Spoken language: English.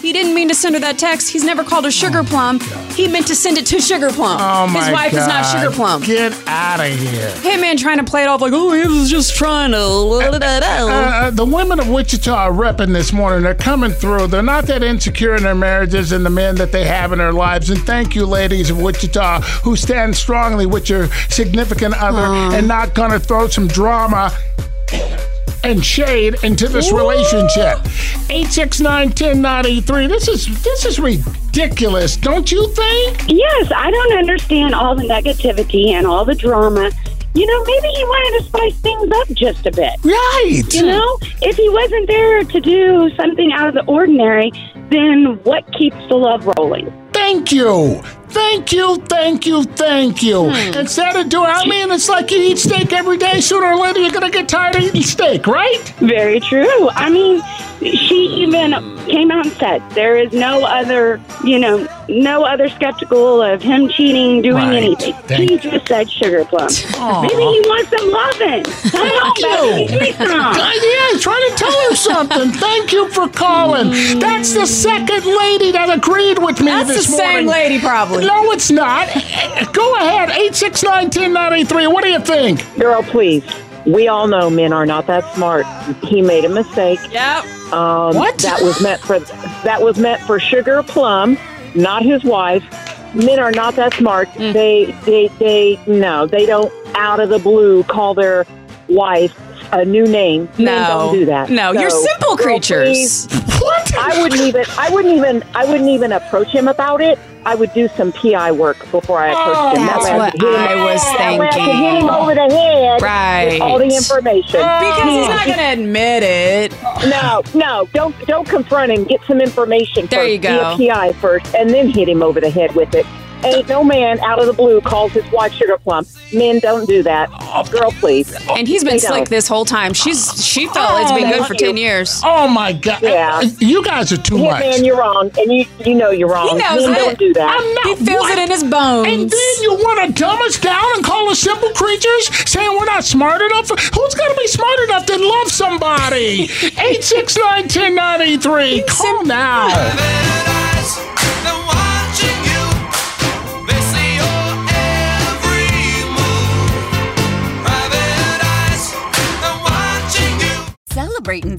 He didn't mean to send her that text. He's never called her Sugar Plum. He meant to send it to Sugar Plum. Oh my God. His wife is not Sugar Plum. Get out of here. Hitman trying to play it off like, oh, he was just trying to... the women of Wichita are repping this morning. They're coming through. They're not that insecure in their marriages and the men that they have in their lives. And thank you, ladies of Wichita, who stand strongly with your significant other and not going to throw some drama and shade into this relationship. 869-1093. This is ridiculous, don't you think? Yes, I don't understand all the negativity and all the drama. You know, maybe he wanted to spice things up just a bit. Right. You know, if he wasn't there to do something out of the ordinary, then what keeps the love rolling? Thank you. Thank you. Instead of doing, I mean, it's like you eat steak every day. Sooner or later, you're going to get tired of eating steak, right? Very true. I mean, she even came out and said, there is no other, you know, no other skeptical of him cheating, doing anything. He just said Sugar Plum. Aww. Maybe he wants some loving. Thank you. Yeah, try to tell her something. Thank you for calling. That's the second lady that agreed with me this morning. That's the same lady, probably. No, it's not. Go ahead, 869-1093. What do you think? Girl, please. We all know men are not that smart. He made a mistake. Yep. What? That was meant for Sugar Plum, not his wife. Men are not that smart. They don't out of the blue call their wife a new name. No. Men don't do that. No, so, you're simple creatures. Please, what? I wouldn't even approach him about it. I would do some PI work before I approached him. That's what I was thinking. I could hit him over the head with all the information. Because he's not going to admit it. No. Don't confront him. Get some information there first. There you go. Be a PI first, and then hit him over the head with it. Ain't no man out of the blue calls his wife Sugar Plum. Men don't do that. Girl, please. And he's been slick this whole time. She felt it's been good for 10 years. Oh, my God. Yeah. You guys are too much. Man, you're wrong. And you know you're wrong. He knows men don't do that. He feels it in his bones. And then you want to dumb us down and call us simple creatures, saying we're not smart enough? Who's going to be smart enough to love somebody? 869-1093. Call now. Celebrate and